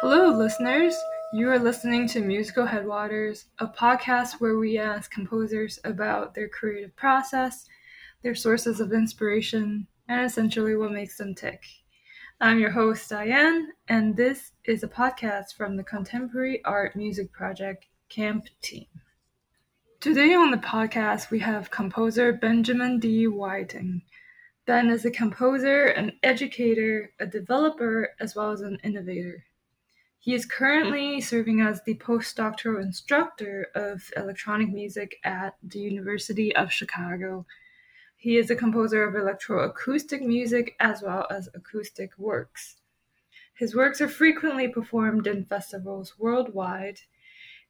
Hello, listeners. You are listening to Musical Headwaters, a podcast where we ask composers about their creative process, their sources of inspiration, and essentially what makes them tick. I'm your host, DaiAne, and this is a podcast from the Contemporary Art Music Project Camp team. Today on the podcast, we have composer Benjamin D. Whiting. Ben is a composer, an educator, a developer, as well as an innovator. He is currently serving as the postdoctoral instructor of electronic music at the University of Chicago. He is a composer of electroacoustic music as well as acoustic works. His works are frequently performed in festivals worldwide,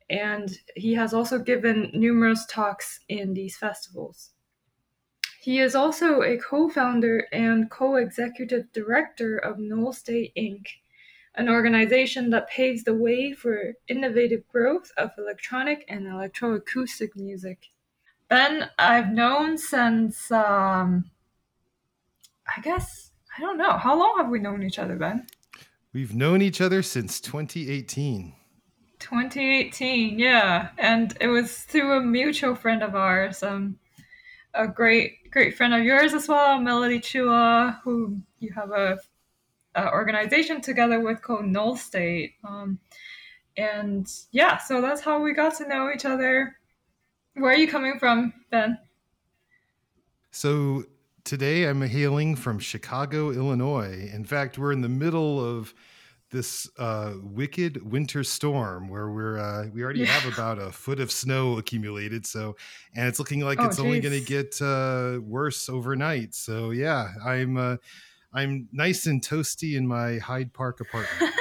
and he has also given numerous talks in these festivals. He is also a co-founder and co-executive director of Null State Inc., an organization that paves the way for innovative growth of electronic and electroacoustic music. Ben, I've known since, how long have we known each other, Ben? We've known each other since 2018. 2018, yeah. And it was through a mutual friend of ours, a great friend of yours as well, Melody Chua, who you have a organization together with called Null State, and yeah, so that's how we got to know each other. Where are you coming from, Ben? So today I'm hailing from Chicago, Illinois. In fact, we're in the middle of this wicked winter storm where we already have about a foot of snow accumulated. So, and it's looking like only going to get worse overnight. So yeah, I'm nice and toasty in my Hyde Park apartment.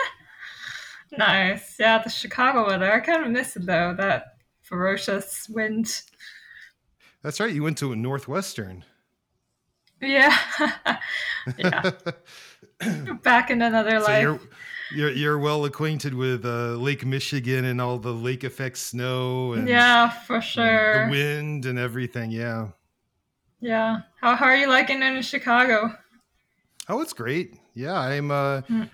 Nice. Yeah, the Chicago weather. I kind of miss it, though, that ferocious wind. That's right. You went to a Northwestern. Yeah. Yeah. Back in another life. You're well acquainted with Lake Michigan and all the lake effect snow. And, yeah, for sure. The wind and everything. Yeah. Yeah. How are you liking it in Chicago? Oh, it's great. Yeah,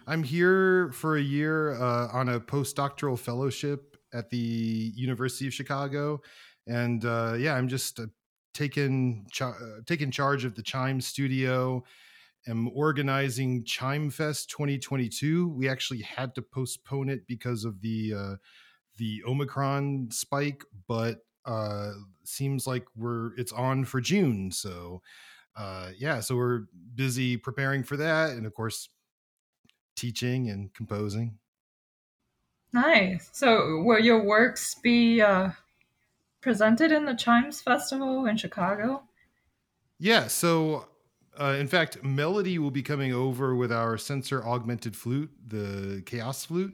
I'm here for a year on a postdoctoral fellowship at the University of Chicago, and I'm just taking charge of the Chime Studio. I'm organizing Chime Fest 2022. We actually had to postpone it because of the Omicron spike, but seems like it's on for June, so. So we're busy preparing for that and, of course, teaching and composing. Nice. So will your works be presented in the Chimes Festival in Chicago? Yeah. So, in fact, Melody will be coming over with our sensor-augmented flute, the Chaos Flute,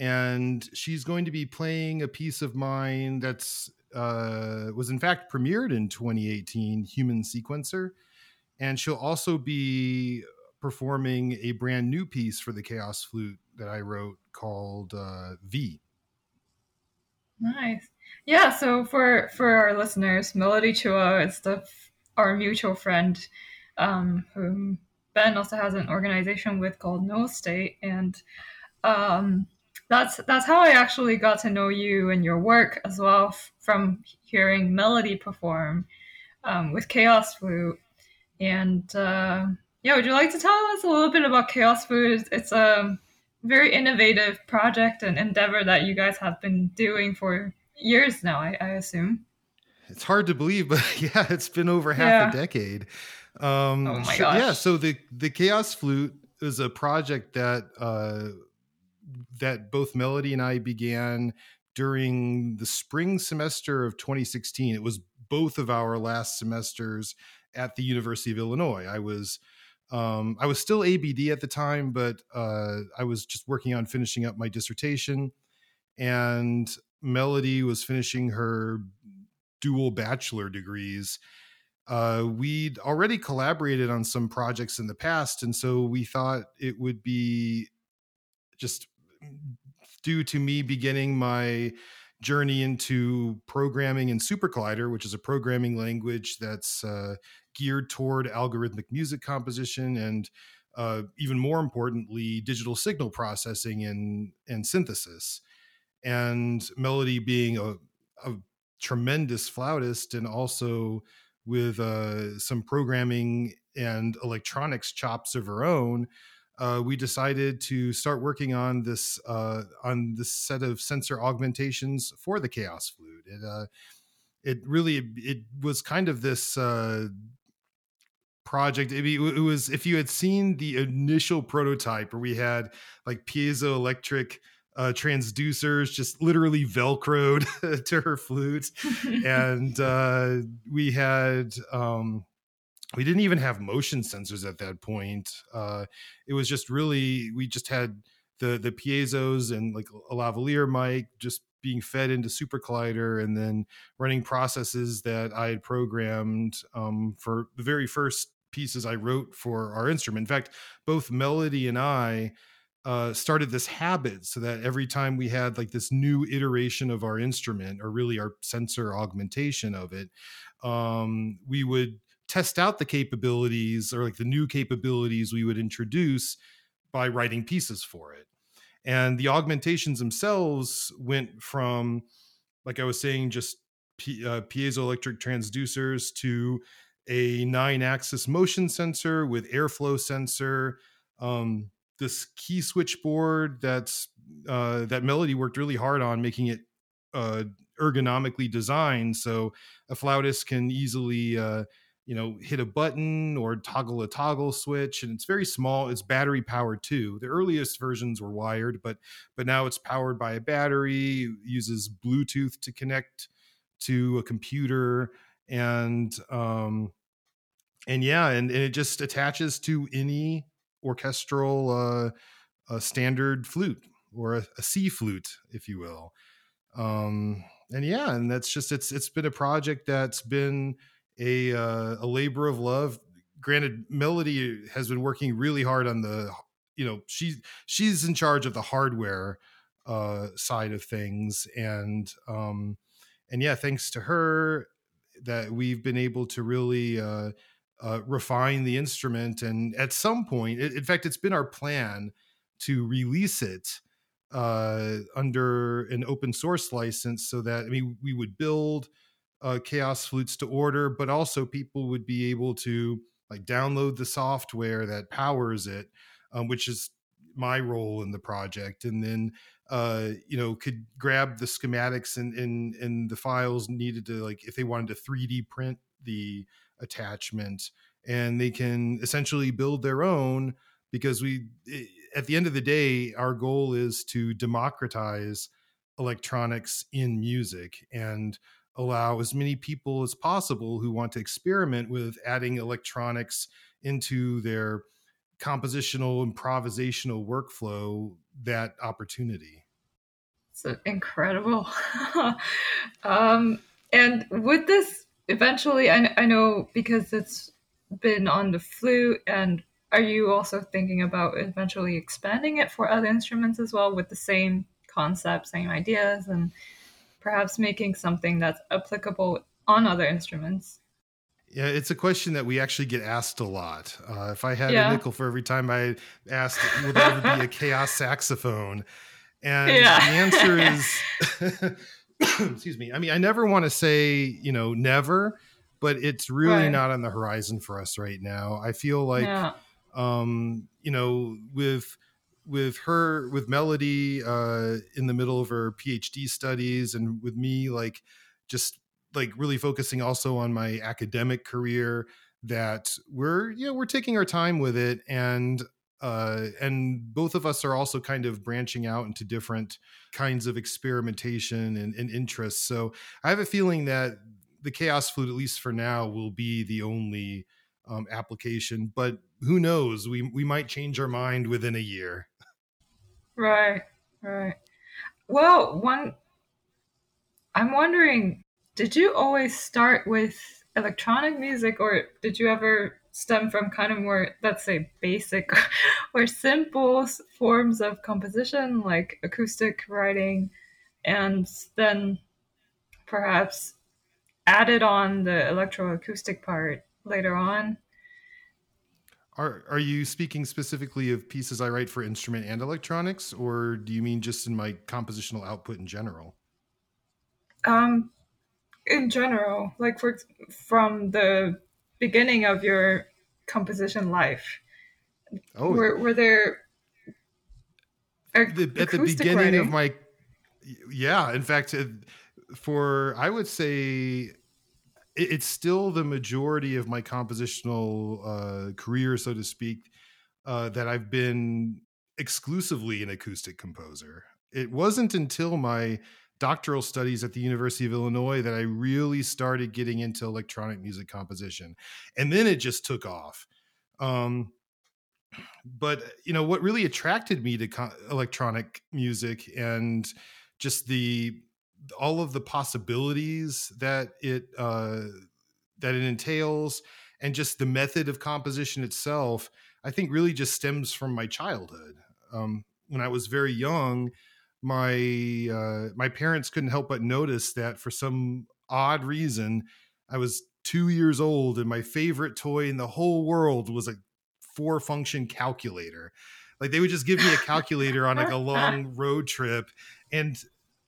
and she's going to be playing a piece of mine that's was in fact premiered in 2018, Human Sequencer. And she'll also be performing a brand new piece for the Chaos Flute that I wrote called V. Nice. Yeah, so for our listeners, Melody Chua is our mutual friend whom Ben also has an organization with called Null State. And That's how I actually got to know you and your work as well from hearing Melody perform with Chaos Flute. And would you like to tell us a little bit about Chaos Flute? It's a very innovative project and endeavor that you guys have been doing for years now, I assume. It's hard to believe, but yeah, it's been over half a decade. Oh my gosh. Yeah, so the Chaos Flute is a project that both Melody and I began during the spring semester of 2016. It was both of our last semesters at the University of Illinois. I was still ABD at the time, but I was just working on finishing up my dissertation, and Melody was finishing her dual bachelor degrees. We'd already collaborated on some projects in the past, and so we thought it would be just due to me beginning my journey into programming in Super Collider, which is a programming language that's geared toward algorithmic music composition and even more importantly, digital signal processing and synthesis. And Melody being a tremendous flautist, and also with some programming and electronics chops of her own, we decided to start working on this set of sensor augmentations for the Chaos Flute. It was kind of this project. It was, if you had seen the initial prototype where we had like piezoelectric transducers just literally velcroed to her flute, and we didn't even have motion sensors at that point. It was just really, we just had the piezos and like a lavalier mic just being fed into Super Collider and then running processes that I had programmed for the very first pieces I wrote for our instrument. In fact, both Melody and I started this habit so that every time we had like this new iteration of our instrument, or really our sensor augmentation of it, we would test out the capabilities, or like the new capabilities we would introduce, by writing pieces for it. And the augmentations themselves went from, like I was saying, just piezoelectric transducers to a 9-axis motion sensor with airflow sensor, this key switchboard that Melody worked really hard on making it ergonomically designed, so a flautist can easily hit a button or toggle a toggle switch. And it's very small. It's battery powered too. The earliest versions were wired, but now it's powered by a battery, uses Bluetooth to connect to a computer, and it just attaches to any orchestral a standard flute, or a C flute, if you will. And that's just, it's been a project that's been a labor of love. Granted, Melody has been working really hard on the, she's in charge of the hardware side of things, and thanks to her that we've been able to really refine the instrument. And at some point, in fact, it's been our plan to release it under an open source license, so that we would build Chaos Flutes to order, but also people would be able to like download the software that powers it, which is my role in the project, and then could grab the schematics and the files needed to, like, if they wanted to 3D print the attachment, and they can essentially build their own, because at the end of the day, our goal is to democratize electronics in music and allow as many people as possible who want to experiment with adding electronics into their compositional, improvisational workflow, that opportunity. So incredible. And would this eventually, I know, because it's been on the flute, and are you also thinking about eventually expanding it for other instruments as well, with the same concept, same ideas, and perhaps making something that's applicable on other instruments? Yeah, it's a question that we actually get asked a lot. If I had a nickel for every time I asked, would there ever be a chaos saxophone? And the answer is, excuse me. I never want to say, never, but it's really not on the horizon for us right now. I feel like, with Melody in the middle of her PhD studies, and with me, like, just like really focusing also on my academic career, that we're taking our time with it. And both of us are also kind of branching out into different kinds of experimentation and interests. So I have a feeling that the Chaos Flute, at least for now, will be the only application, but who knows, we might change our mind within a year. Right. Well, I'm wondering, did you always start with electronic music, or did you ever stem from kind of more, let's say, basic or simple forms of composition, like acoustic writing, and then perhaps added on the electroacoustic part later on? Are you speaking specifically of pieces I write for instrument and electronics, or do you mean just in my compositional output in general? In general, like from the beginning of your composition life. Oh, were there at the beginning writing? Of my? Yeah, in fact, for I would say it's still the majority of my compositional career, so to speak, that I've been exclusively an acoustic composer. It wasn't until my doctoral studies at the University of Illinois that I really started getting into electronic music composition, and then it just took off. But you know what really attracted me to electronic music and just all of the possibilities that it entails, and just the method of composition itself, I think really just stems from my childhood. When I was very young, my parents couldn't help but notice that for some odd reason, I was 2 years old and my favorite toy in the whole world was a 4-function calculator. Like they would just give me a calculator on like a long road trip, and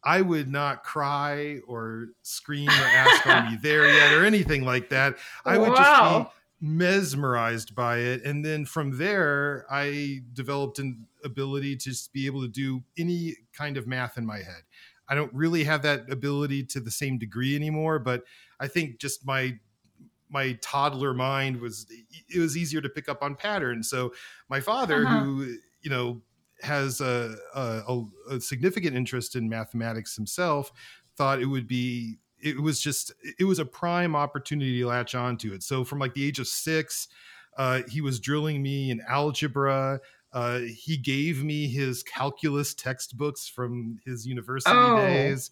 I would not cry or scream or ask, are we there yet? Or anything like that. I would just be mesmerized by it. And then from there, I developed an ability to just be able to do any kind of math in my head. I don't really have that ability to the same degree anymore, but I think just my toddler mind it was easier to pick up on patterns. So my father, who, you know, has a significant interest in mathematics himself, thought it was a prime opportunity to latch onto it. So from like the age of 6, he was drilling me in algebra. He gave me his calculus textbooks from his university days.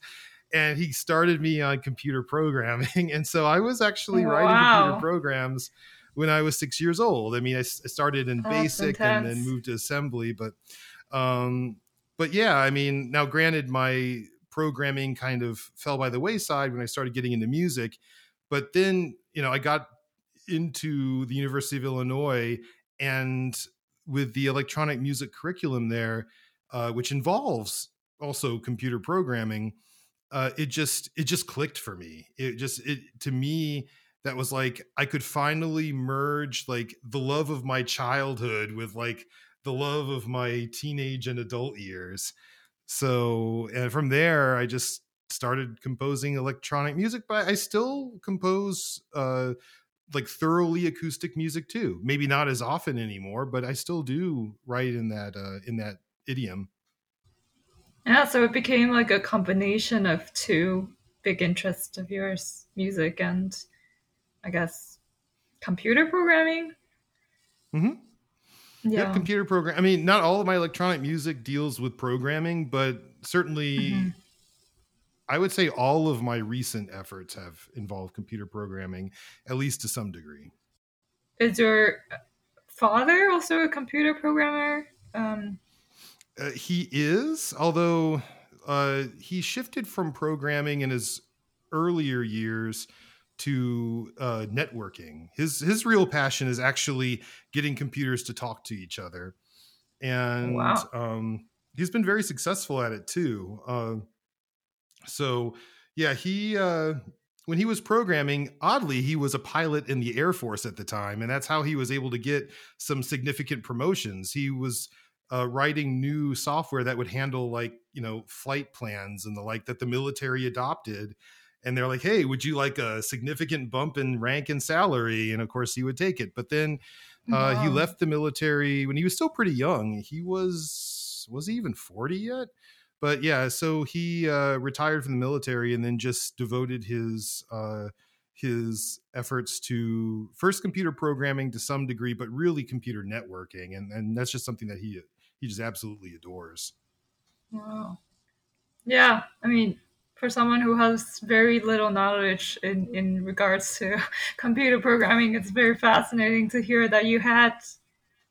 And he started me on computer programming. And so I was actually writing computer programs when I was 6 years old. I mean, I started in BASIC and then moved to assembly, but yeah, I mean, now granted, my programming kind of fell by the wayside when I started getting into music, but then, you know, I got into the University of Illinois, and with the electronic music curriculum there, which involves also computer programming, it just clicked for me. To me, that was like, I could finally merge like the love of my childhood with like the love of my teenage and adult years. So and from there, I just started composing electronic music, but I still compose like thoroughly acoustic music too. Maybe not as often anymore, but I still do write in that idiom. Yeah, so it became like a combination of two big interests of yours, music and, I guess, computer programming. Mm-hmm. Yeah, computer program. I mean, not all of my electronic music deals with programming, but certainly I would say all of my recent efforts have involved computer programming, at least to some degree. Is your father also a computer programmer? He is, although he shifted from programming in his earlier years to networking. His real passion is actually getting computers to talk to each other, and he's been very successful at it too. So yeah, he when he was programming, oddly, he was a pilot in the Air Force at the time, and that's how he was able to get some significant promotions. He was writing new software that would handle like, you know, flight plans and the like that the military adopted. And they're like, hey, would you like a significant bump in rank and salary? And of course he would take it. But then he left the military when he was still pretty young. He was he even 40 yet? But yeah, so he retired from the military and then just devoted his efforts to first computer programming to some degree, but really computer networking. And that's just something that he just absolutely adores. Wow. Yeah. I mean, for someone who has very little knowledge in regards to computer programming, it's very fascinating to hear that you had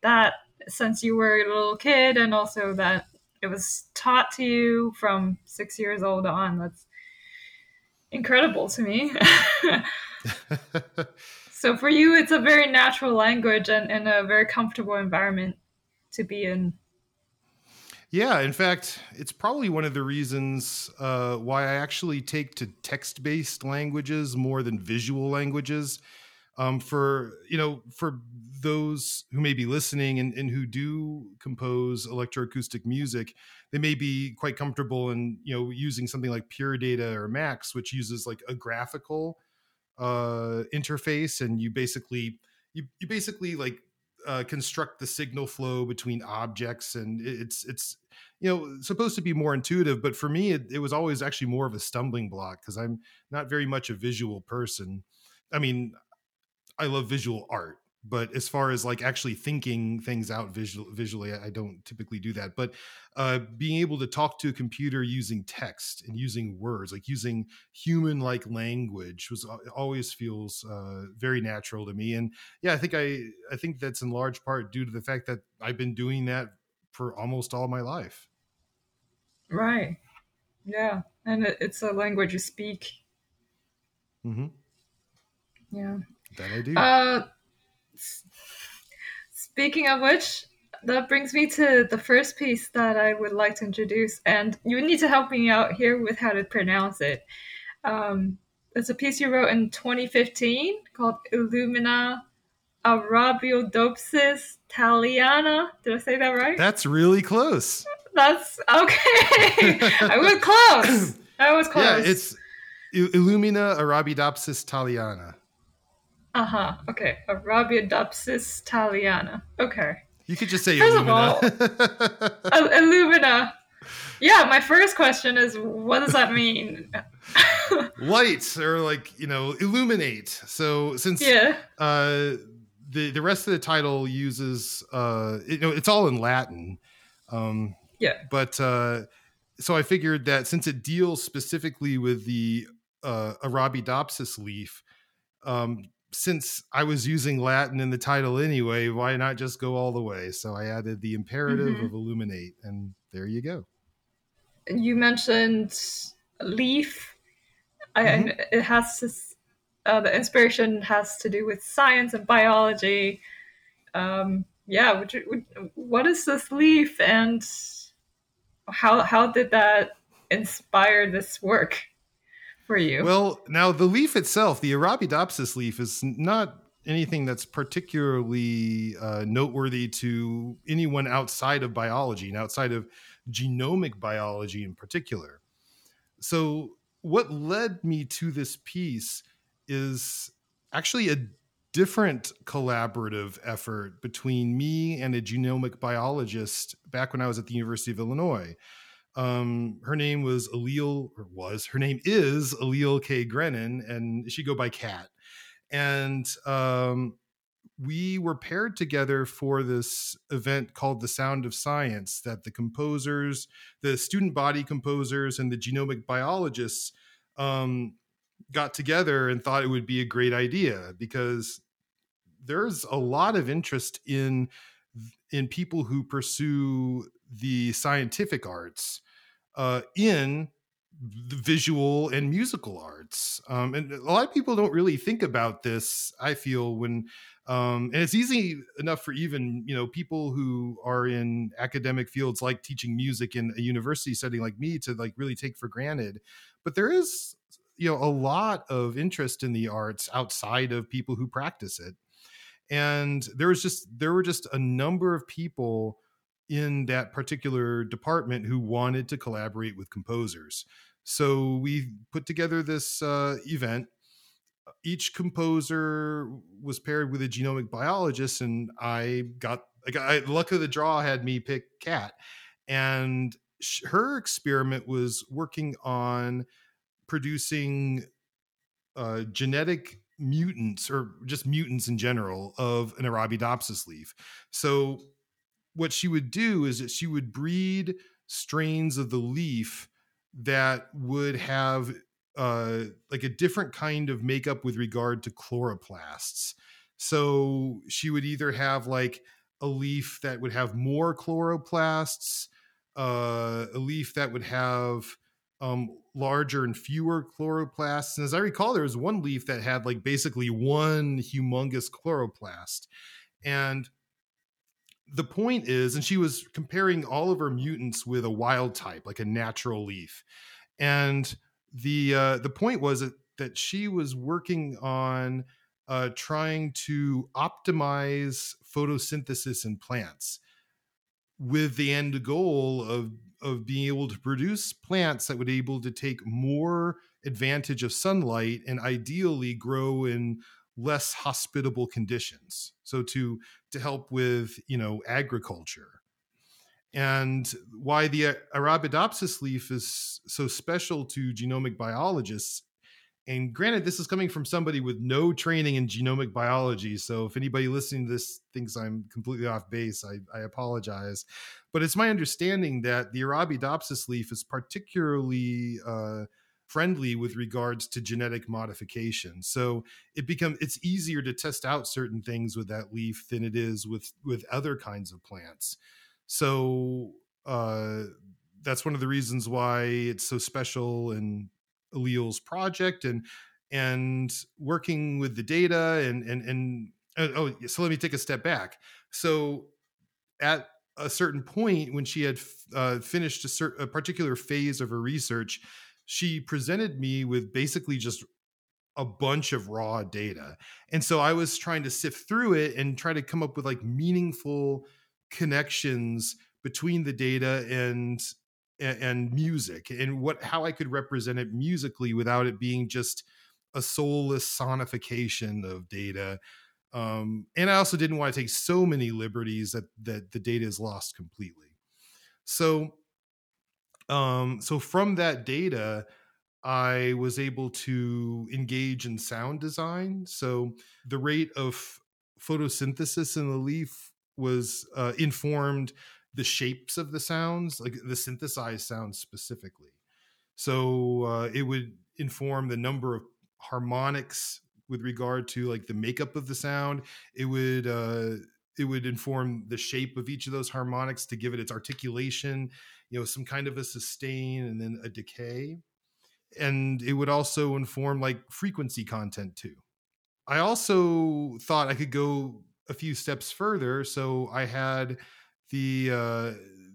that since you were a little kid, and also that it was taught to you from 6 years old on. That's incredible to me. So for you, it's a very natural language and a very comfortable environment to be in. Yeah, in fact, it's probably one of the reasons why I actually take to text-based languages more than visual languages. For those who may be listening and who do compose electroacoustic music, they may be quite comfortable in, using something like Pure Data or Max, which uses like a graphical interface, and you basically construct the signal flow between objects, and it's supposed to be more intuitive. But for me, it was always actually more of a stumbling block because I'm not very much a visual person. I mean, I love visual art, but as far as like actually thinking things out visually, I don't typically do that. But being able to talk to a computer using text and using words, like using human-like language, always feels very natural to me. And yeah, I think that's in large part due to the fact that I've been doing that for almost all my life. Right. Yeah, and it's a language you speak. Mm-hmm. Yeah. That I do. Speaking of which, that brings me to the first piece that I would like to introduce, and you need to help me out here with how to pronounce it. It's a piece you wrote in 2015 called Illumina Arabidopsis thaliana. Did I say that right? That's really close. That's okay. I was close. Yeah, it's Illumina Arabidopsis thaliana. Uh-huh. Okay. Arabidopsis thaliana. Okay. You could just say Illumina. Illumina. Yeah, my first question is, what does that mean? Light, or illuminate. So since the rest of the title uses, it's all in Latin. So I figured that since it deals specifically with the Arabidopsis leaf, since I was using Latin in the title anyway, why not just go all the way? So I added the imperative of illuminate, and there you go. You mentioned leaf. Mm-hmm. And it has to, the inspiration has to do with science and biology. What is this leaf, and how did that inspire this work for you? Well, now the leaf itself, the Arabidopsis leaf, is not anything that's particularly noteworthy to anyone outside of biology and outside of genomic biology in particular. So what led me to this piece is actually a different collaborative effort between me and a genomic biologist back when I was at the University of Illinois. Her name is Aleel K. Grennan, and she go by Kat. And we were paired together for this event called The Sound of Science that the composers, the student body composers, and the genomic biologists got together and thought it would be a great idea, because there's a lot of interest in people who pursue the scientific arts in the visual and musical arts. And a lot of people don't really think about this, I feel, when, and it's easy enough for even, people who are in academic fields like teaching music in a university setting like me to really take for granted. But there is, a lot of interest in the arts outside of people who practice it. And there were just a number of people in that particular department who wanted to collaborate with composers. So we put together this event. Each composer was paired with a genomic biologist, and luck of the draw had me pick Kat. And her experiment was working on producing genetic mutants, or just mutants in general, of an Arabidopsis leaf. So what she would do is that she would breed strains of the leaf that would have a different kind of makeup with regard to chloroplasts. So she would either have a leaf that would have more chloroplasts, a leaf that would have larger and fewer chloroplasts. And as I recall, there was one leaf that had like basically one humongous chloroplast. And the point is, and she was comparing all of her mutants with a wild type, like a natural leaf. And the point was that she was working on trying to optimize photosynthesis in plants with the end goal of being able to produce plants that would be able to take more advantage of sunlight and ideally grow in less hospitable conditions. So to help with, you know, agriculture. And why the Arabidopsis leaf is so special to genomic biologists. And granted, this is coming from somebody with no training in genomic biology. So if anybody listening to this thinks I'm completely off base, I apologize. But it's my understanding that the Arabidopsis leaf is particularly friendly with regards to genetic modification. So it's easier to test out certain things with that leaf than it is with other kinds of plants. So that's one of the reasons why it's so special and Aleel's project and working with the data so let me take a step back. So at a certain point when she had finished a particular phase of her research, she presented me with basically just a bunch of raw data. And so I was trying to sift through it and try to come up with like meaningful connections between the data and music and how I could represent it musically without it being just a soulless sonification of data. And I also didn't want to take so many liberties that the data is lost completely. So from that data, I was able to engage in sound design. So the rate of photosynthesis in the leaf was informed the shapes of the sounds, like the synthesized sounds specifically. So it would inform the number of harmonics with regard to like the makeup of the sound. It would inform the shape of each of those harmonics to give it its articulation, you know, some kind of a sustain and then a decay. And it would also inform like frequency content too. I also thought I could go a few steps further. So I had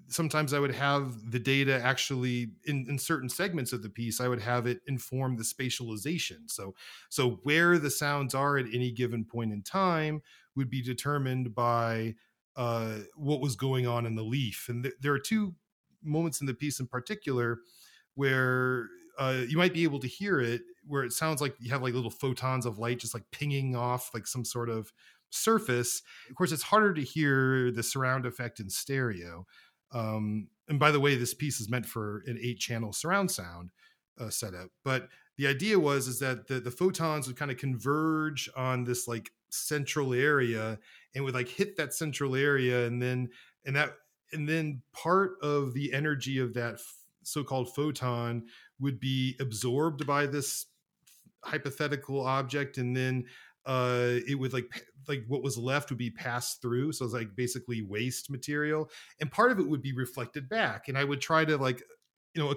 sometimes I would have the data actually in certain segments of the piece, I would have it inform the spatialization. So where the sounds are at any given point in time would be determined by what was going on in the leaf. And there are two moments in the piece in particular where you might be able to hear it, where it sounds like you have like little photons of light just like pinging off like some sort of surface. Of course, it's harder to hear the surround effect in stereo. And by the way, this piece is meant for an 8-channel surround sound setup. But the idea is that the photons would kind of converge on this like central area and would like hit that central area, and then part of the energy of that so-called photon would be absorbed by this hypothetical object, and then it would like what was left would be passed through. So it's like basically waste material, and part of it would be reflected back. And I would try to like, you know,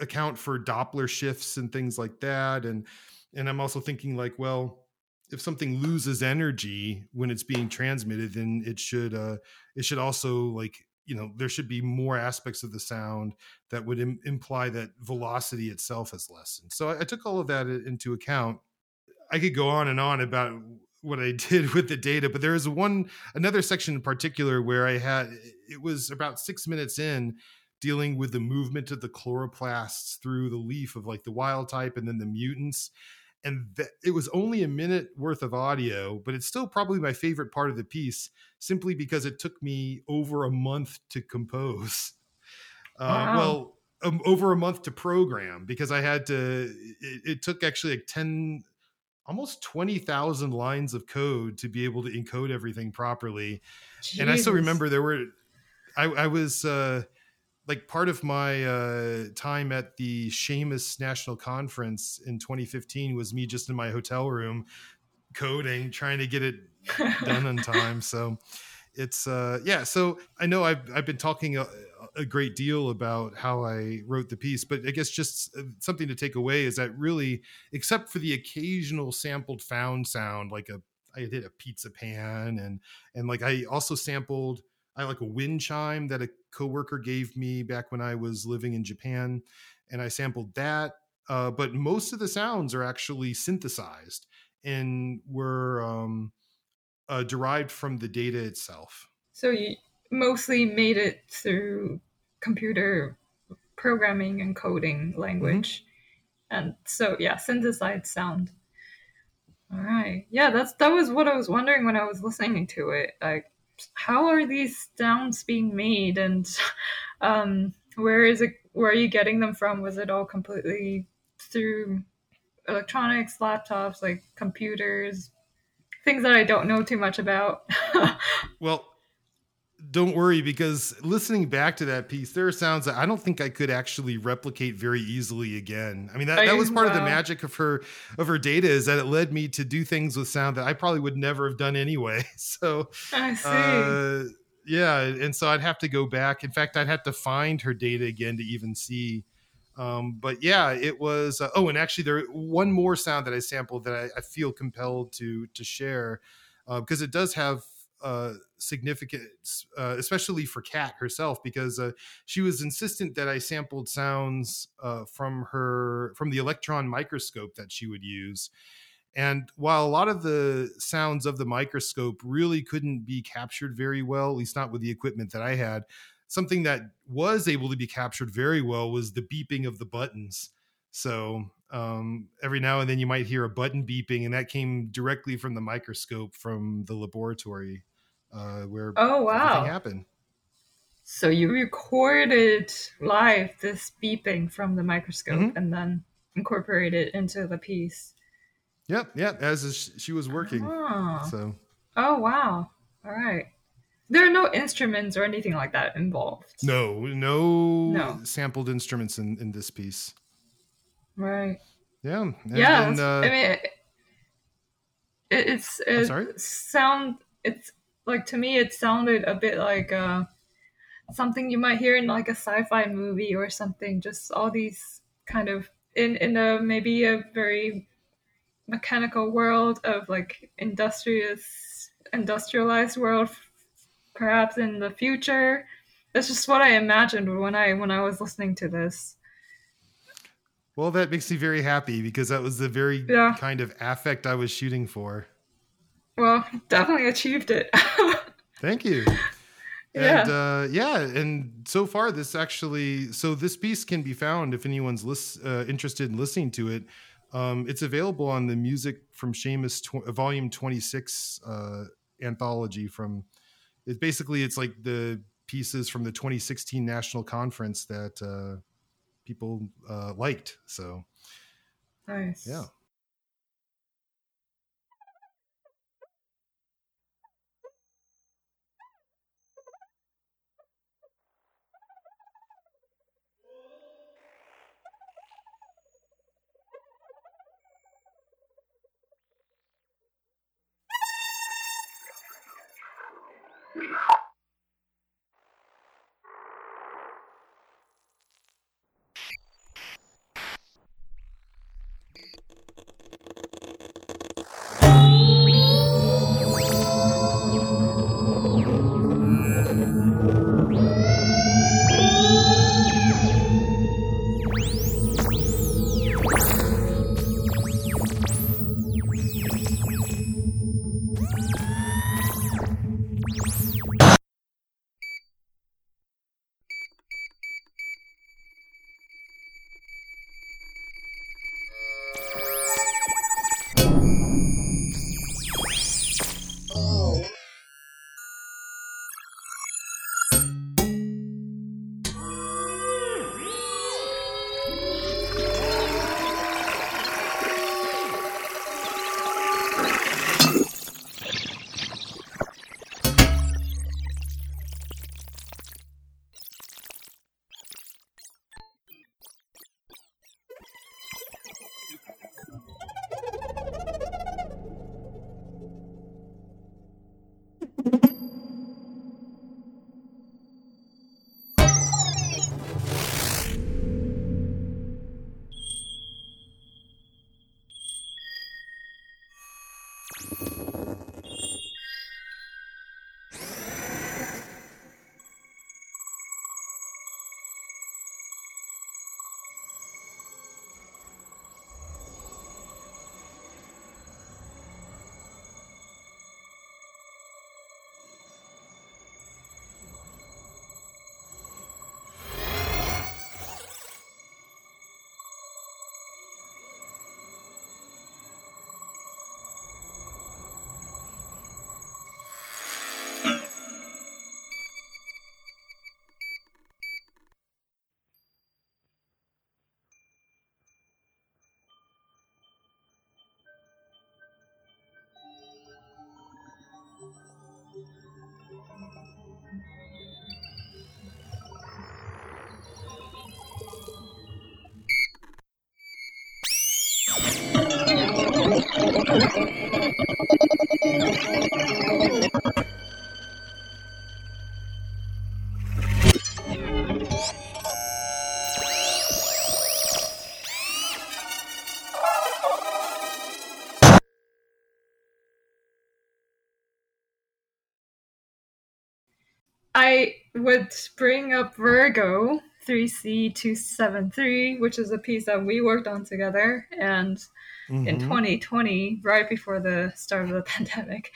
account for Doppler shifts and things like that. And I'm also thinking like, well, if something loses energy when it's being transmitted, then it should also like, you know, there should be more aspects of the sound that would imply that velocity itself has lessened. So I took all of that into account. I could go on and on about what I did with the data, but there is another section in particular where it was about 6 minutes in, dealing with the movement of the chloroplasts through the leaf of like the wild type and then the mutants. And it was only a minute worth of audio, but it's still probably my favorite part of the piece simply because it took me over a month to compose. Wow. Well, over a month to program, because I had to, it took actually like almost 20,000 lines of code to be able to encode everything properly. Jeez. And I still remember I was like part of my time at the Seamus National Conference in 2015 was me just in my hotel room coding, trying to get it done on time. So it's, yeah. So I know I've been talking a great deal about how I wrote the piece, but I guess just something to take away is that really, except for the occasional sampled found sound, like I did a pizza pan and like I also sampled, I like a wind chime that a coworker gave me back when I was living in Japan, and I sampled that. But most of the sounds are actually synthesized and were derived from the data itself. So you mostly made it through computer programming and coding language. Mm-hmm. And so, yeah, synthesized sound. All right. Yeah, that was what I was wondering when I was listening to it. Like, how are these sounds being made, and where are you getting them from? Was it all completely through electronics, laptops, like computers, things that I don't know too much about? Well, don't worry, because listening back to that piece, there are sounds that I don't think I could actually replicate very easily again. I mean, that was part of the magic of her data, is that it led me to do things with sound that I probably would never have done anyway. So I see. Yeah. And so I'd have to go back. In fact, I'd have to find her data again to even see. But yeah, it was, and actually there one more sound that I sampled that I feel compelled to share, because it does have significance, especially for Kat herself, because she was insistent that I sampled sounds from the electron microscope that she would use. And while a lot of the sounds of the microscope really couldn't be captured very well, at least not with the equipment that I had, something that was able to be captured very well was the beeping of the buttons. So every now and then you might hear a button beeping, and that came directly from the microscope from the laboratory where everything happened. So you recorded live this beeping from the microscope, mm-hmm. and then incorporated it into the piece. Yep. As she was working. Oh. So. Oh, wow. All right. There are no instruments or anything like that involved. No sampled instruments in this piece. Right. Yeah. And I mean, it's like, to me, it sounded a bit like something you might hear in like a sci-fi movie or something. Just all these kind of in a very mechanical world of like industrialized world, perhaps in the future. That's just what I imagined when I was listening to this. Well, that makes me very happy, because that was the very kind of affect I was shooting for. Well, definitely achieved it. Thank you. And and so far this piece can be found, if anyone's interested in listening to it. It's available on the Music from Seamus Volume 26 anthology. It's like the pieces from the 2016 National Conference that people liked. So nice. Yeah. I would bring up Virgo 3C273, which is a piece that we worked on together, and in 2020, right before the start of the pandemic.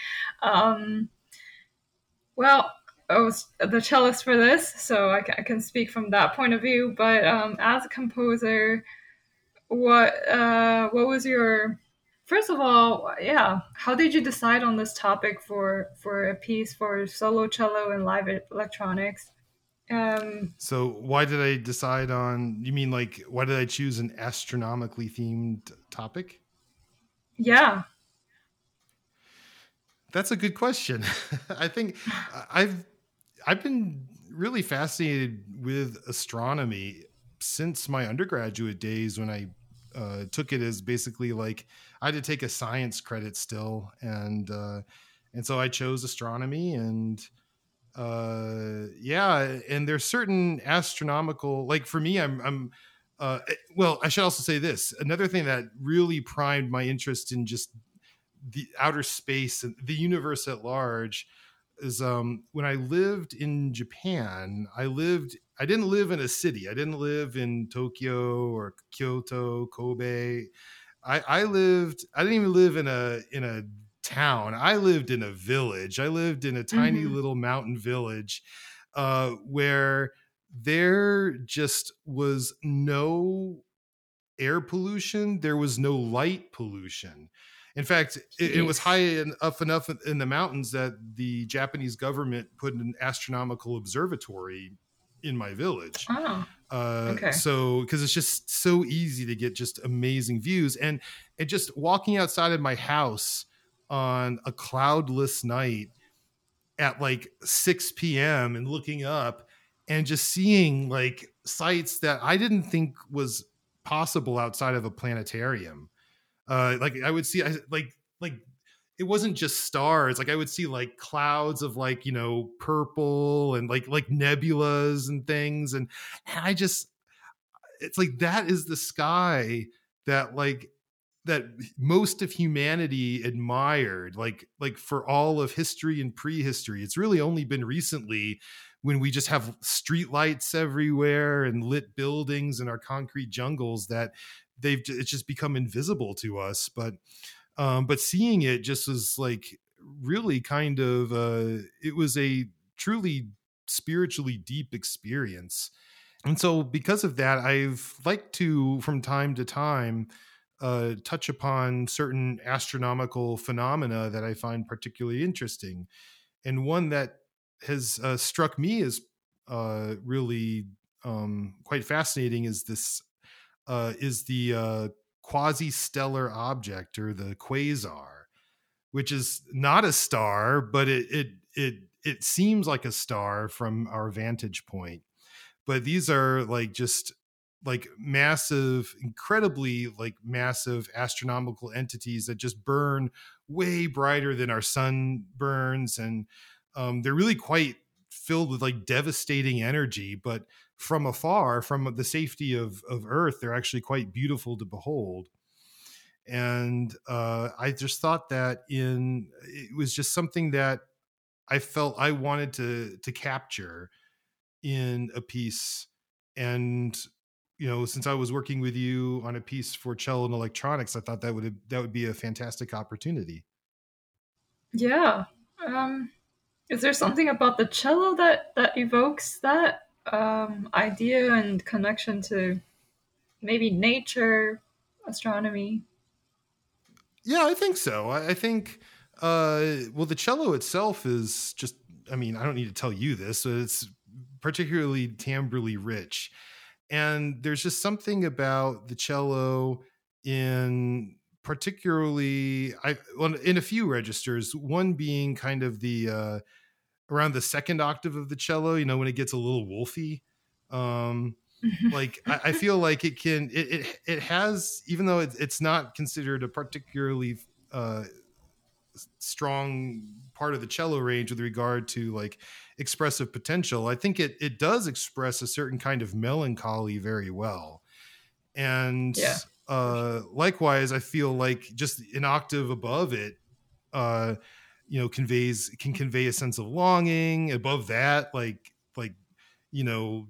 Well, I was the cellist for this, so I can speak from that point of view, but as a composer, what was your... First of all, yeah, how did you decide on this topic for a piece for solo cello and live electronics? So why did I decide on, you mean like, why did I choose an astronomically themed topic? Yeah. That's a good question. I think I've been really fascinated with astronomy since my undergraduate days when I took it as basically like I had to take a science credit still. And so I chose astronomy and there's certain astronomical, like for me, well, I should also say this, another thing that really primed my interest in just the outer space and the universe at large is, when I lived in Japan, I didn't live in a city. I didn't live in Tokyo or Kyoto, Kobe. I didn't even live in a town. I lived in a village. I lived in a tiny little mountain village where there just was no air pollution. There was no light pollution. In fact, it was high up enough in the mountains that the Japanese government put an astronomical observatory in my village. Oh, okay. So, cause it's just so easy to get just amazing views and just walking outside of my house on a cloudless night at like 6 PM and looking up and just seeing like sights that I didn't think was possible outside of a planetarium. Like I would see, like it wasn't just stars. Like I would see like clouds of like, you know, purple and like nebulas and things. And I just, it's like, that is the sky that like, that most of humanity admired, like for all of history and prehistory. It's really only been recently when we just have street lights everywhere and lit buildings and our concrete jungles that it's just become invisible to us. But seeing it just was like really kind of, it was a truly spiritually deep experience. And so because of that, I've liked to, from time to time, touch upon certain astronomical phenomena that I find particularly interesting. And one that has struck me as really quite fascinating is this, is the quasi-stellar object, or the quasar, which is not a star, but it seems like a star from our vantage point. But these are like just like massive, incredibly like massive astronomical entities that just burn way brighter than our sun burns, and they're really quite filled with like devastating energy, but from afar, from the safety of Earth, they're actually quite beautiful to behold. And I just thought that it was just something that I felt I wanted to capture in a piece. And, you know, since I was working with you on a piece for cello and electronics, I thought that would be a fantastic opportunity. Yeah. Is there something about the cello that evokes that idea and connection to maybe nature, astronomy? Yeah, I think so. I think, well, the cello itself is just, I mean, I don't need to tell you this, but it's particularly timbrally rich. And there's just something about the cello in particularly, in a few registers, one being kind of the, around the second octave of the cello, you know, when it gets a little wolfy, like I feel like it has, even though it's not considered a particularly strong part of the cello range with regard to like expressive potential. I think it does express a certain kind of melancholy very well. And likewise, I feel like just an octave above it, can convey a sense of longing. Above that, it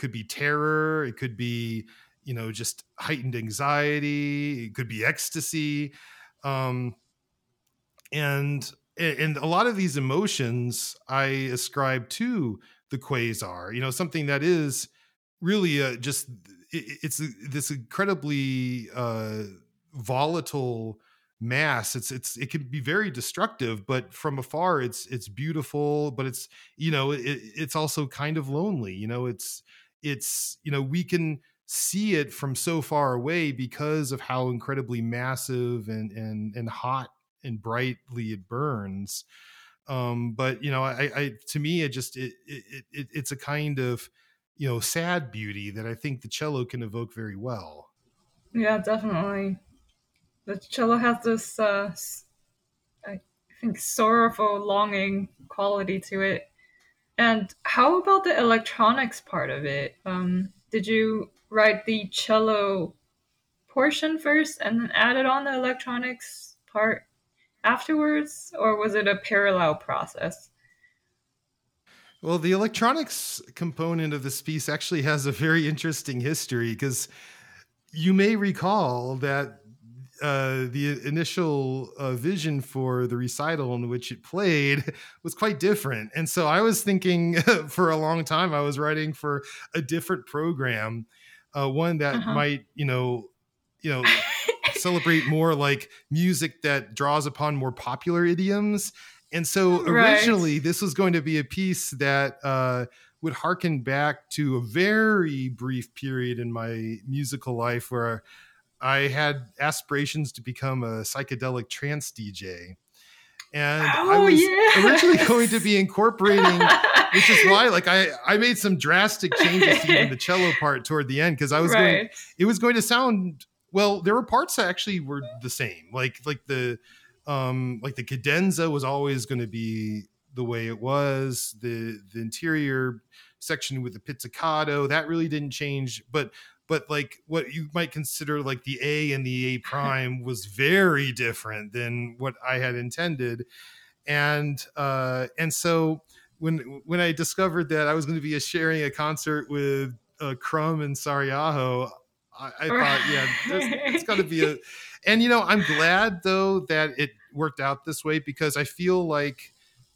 could be terror. It could be, just heightened anxiety. It could be ecstasy. And a lot of these emotions I ascribe to the quasar, something that is really it's this incredibly volatile mass. It can be very destructive, but from afar it's beautiful, but it's, it's also kind of lonely. We can see it from so far away because of how incredibly massive and hot and brightly it burns. But to me, it's a kind of, sad beauty that I think the cello can evoke very well. Yeah, definitely. The cello has this, I think, sorrowful, longing quality to it. And how about the electronics part of it? Did you write the cello portion first and then added on the electronics part afterwards, or was it a parallel process? Well, the electronics component of this piece actually has a very interesting history, because you may recall that the initial vision for the recital in which it played was quite different. And so I was thinking for a long time, I was writing for a different program, one that might, celebrate more like music that draws upon more popular idioms. And so originally this was going to be a piece that would harken back to a very brief period in my musical life where I had aspirations to become a psychedelic trance DJ. And I was originally going to be incorporating, which is why I made some drastic changes to even the cello part toward the end, because I was it was going to sound, well, there were parts that actually were the same. Like the cadenza was always going to be the way it was. The interior section with the pizzicato, that really didn't change. But like what you might consider like the A and the A prime was very different than what I had intended. And so when I discovered that I was going to be sharing a concert with Crumb and Saariaho, I thought, it's got to be a, and I'm glad though that it worked out this way, because I feel like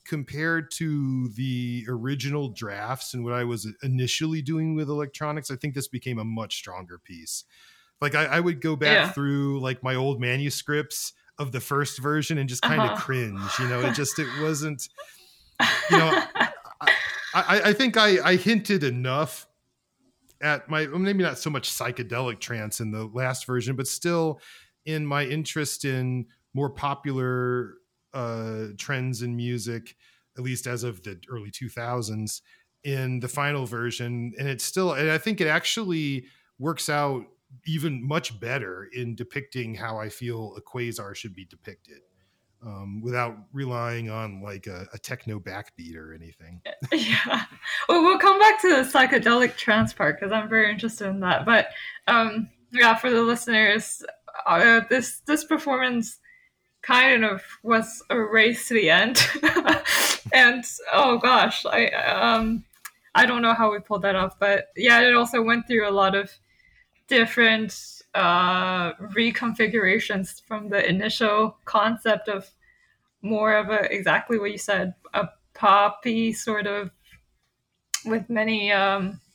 compared to the original drafts and what I was initially doing with electronics, I think this became a much stronger piece. Like I would go back through like my old manuscripts of the first version and just kind of cringe, it wasn't, I think I hinted enough at my, maybe not so much psychedelic trance in the last version, but still in my interest in more popular trends in music, at least as of the early 2000s in the final version. And it's still, and I think it actually works out even much better in depicting how I feel a quasar should be depicted, without relying on like a techno backbeat or anything. Yeah. Well, we'll come back to the psychedelic trance part, because I'm very interested in that. But for the listeners, this performance kind of was a race to the end. And oh gosh, I don't know how we pulled that off. But yeah, it also went through a lot of different reconfigurations from the initial concept of more of a, exactly what you said, a poppy sort of with many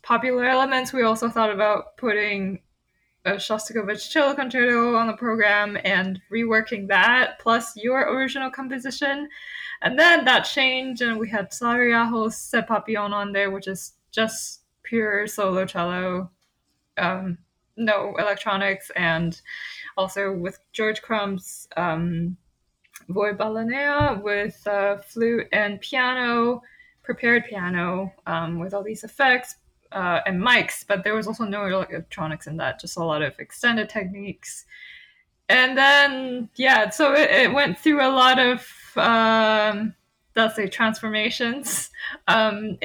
popular elements. We also thought about putting a Shostakovich cello concerto on the program and reworking that plus your original composition, and then that changed and we had Saariaho's Se Papillon on there, which is just pure solo cello, no electronics, and also with George Crumb's Void Balanea with flute and piano, prepared piano, with all these effects and mics, but there was also no electronics in that, just a lot of extended techniques. And then, yeah, so it went through a lot of, let's say, transformations. And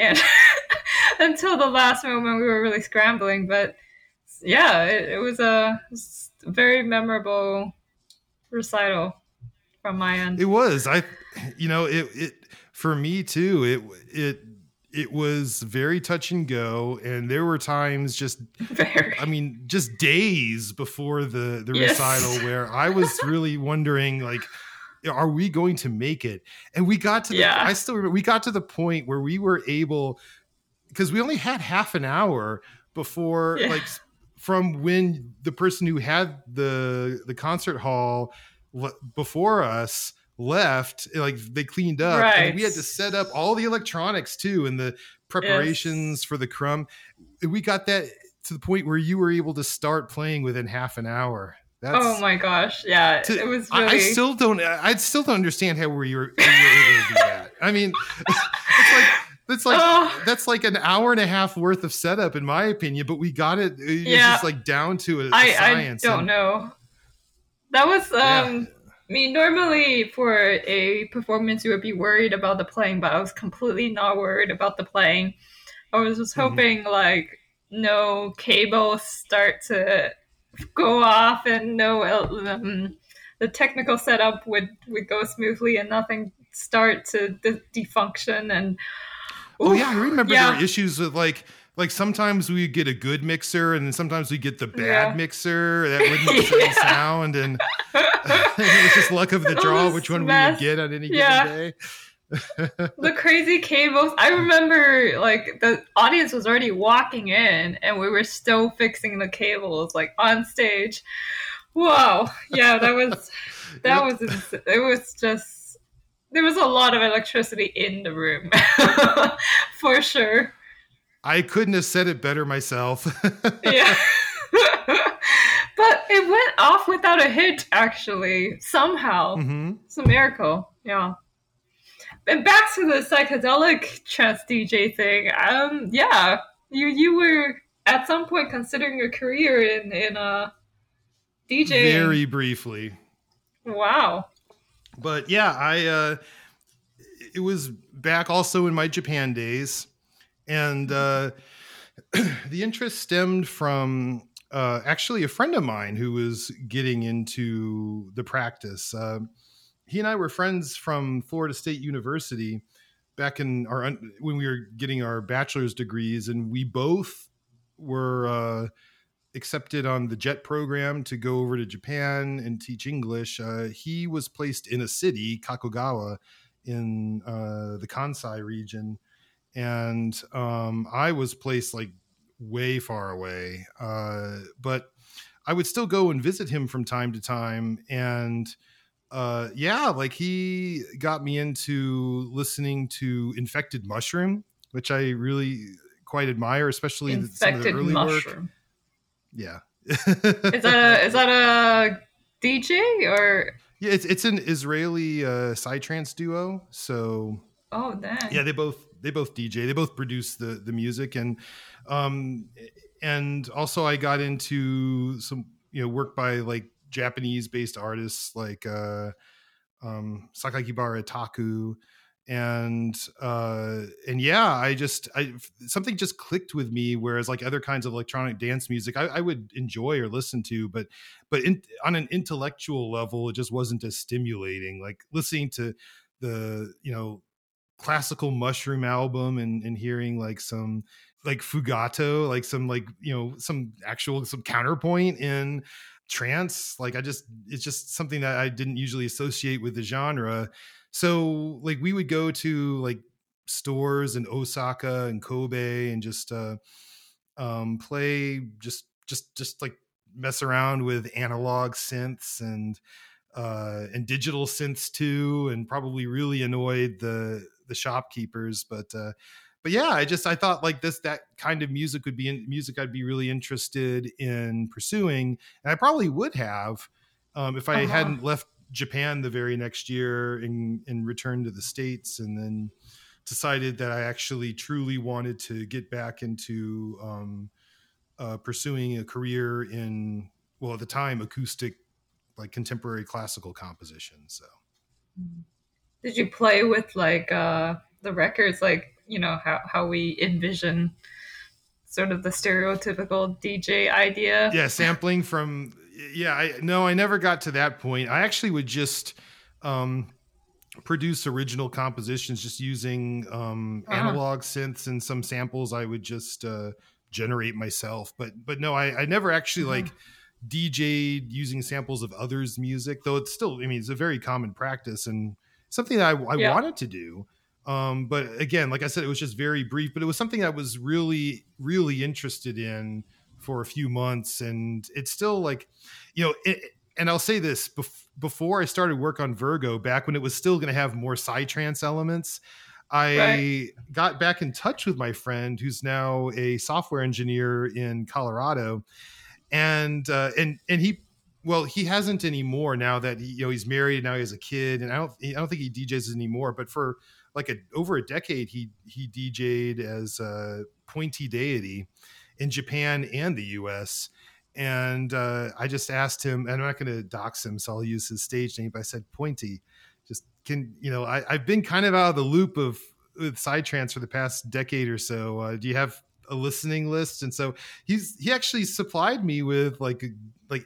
until the last moment, we were really scrambling. But yeah, it was a very memorable recital from my end. It was. It for me too. It was very touch and go, and there were times just days before the recital where I was really wondering, like, are we going to make it? And we got to the point where we were able, because we only had half an hour before from when the person who had the concert hall before us left, like they cleaned up, and we had to set up all the electronics too and the preparations for the Crumb. We got that to the point where you were able to start playing within half an hour. Oh my gosh. Yeah. It was really... I still don't understand how you were able to do that. I mean, that's like an hour and a half worth of setup, in my opinion, but we got it. It's just like down to a science. I don't know. That was, I mean, normally for a performance, you would be worried about the playing, but I was completely not worried about the playing. I was just hoping no cables start to go off and the technical setup would go smoothly and nothing start to defunction. And I remember there were issues with like sometimes we get a good mixer and then sometimes we get the bad mixer that wouldn't sound, and it was just luck of the draw which one we would get on any given day. The crazy cables. I remember the audience was already walking in and we were still fixing the cables on stage. Wow. Yeah, it was just, there was a lot of electricity in the room for sure. I couldn't have said it better myself. Yeah. But it went off without a hitch, actually, somehow. Mm-hmm. It's a miracle. Yeah. And back to the psychedelic trance DJ thing. You were at some point considering a career in DJ. Very briefly. Wow. But yeah, I it was back also in my Japan days, and the interest stemmed from actually a friend of mine who was getting into the practice. He and I were friends from Florida State University back in when we were getting our bachelor's degrees, and we both were accepted on the JET program to go over to Japan and teach English. He was placed in a city, Kakogawa, in the Kansai region, and I was placed way far away. But I would still go and visit him from time to time, and he got me into listening to Infected Mushroom, which I really quite admire, especially Infected some of the early Mushroom work. Yeah. Is that a DJ or? Yeah, it's an Israeli psytrance duo. So. Oh, dang. Yeah, they both DJ. They both produce the music, and also I got into some work by Japanese-based artists Sakakibara Taku, and something just clicked with me. Whereas other kinds of electronic dance music, I would enjoy or listen to, but on an intellectual level, it just wasn't as stimulating. Like listening to the classical Mushroom album and hearing some. Fugato, some counterpoint in trance. It's just something that I didn't usually associate with the genre. So we would go to stores in Osaka and Kobe and just play, just mess around with analog synths and digital synths too, and probably really annoyed the shopkeepers, but yeah, I thought that kind of music would be music I'd be really interested in pursuing. And I probably would have if I hadn't left Japan the very next year and returned to the States, and then decided that I actually truly wanted to get back into pursuing a career in, at the time, acoustic like contemporary classical composition. So did you play with like the records, like, you know, how we envision sort of the stereotypical DJ idea? Yeah, sampling from, yeah, I never got to that point. I actually would just produce original compositions just using analog synths and some samples I would just generate myself. But no, I never actually like DJ'd using samples of others' music, though it's still, I mean, it's a very common practice and something that I wanted to do. But again, like I said, it was just very brief, but it was something I was really, really interested in for a few months. And it's still like, you know, and I'll say this, before I started work on Virgo, back when it was still going to have more psytrance elements, I got back in touch with my friend who's now a software engineer in Colorado. And he, well, he hasn't anymore now that, you know, he's married, now he has a kid, and I don't think he DJs anymore, but for like over a decade, he DJ'd as a Pointy Deity in Japan and the US. And I just asked him, and I'm not going to dox him, so I'll use his stage name, but I said, Pointy, just can, you know, I've been kind of out of the loop with psytrance for the past decade or so. Do you have a listening list? And so he actually supplied me with like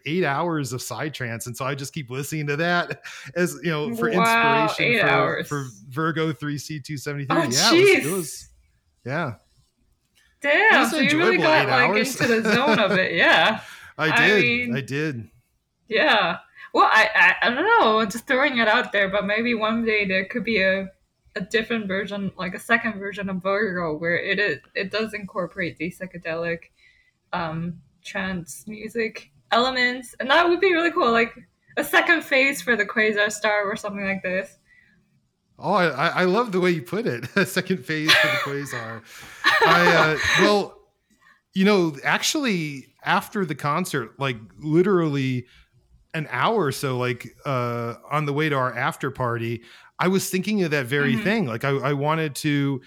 8 hours of psytrance, and so I just keep listening to that as, you know, for inspiration for Virgo 3C273. Oh, yeah, it was yeah. Damn, so you really got like into the zone of it, yeah. I did. Yeah. Well, I don't know, just throwing it out there, but maybe one day there could be a different version, like a second version of Virgo, where it does incorporate these psychedelic trance music elements, and that would be really cool, like a second phase for the Quasar Star or something like this. Oh, I love the way you put it. A second phase for the Quasar. Well, you know, actually after the concert, like literally an hour or so, like on the way to our after party, I was thinking of that very thing. Like I wanted to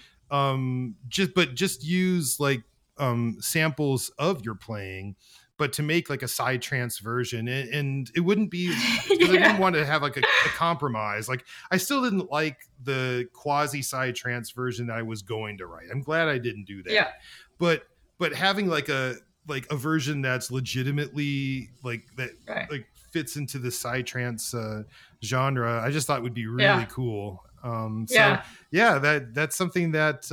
just use like samples of your playing, but to make like a psytrance version, and it wouldn't be, because I didn't want to have like a compromise. Like I still didn't like the quasi psytrance version that I was going to write. I'm glad I didn't do that. Yeah. But having like a version that's legitimately like that, like fits into the psytrance genre, I just thought would be really cool. That's something that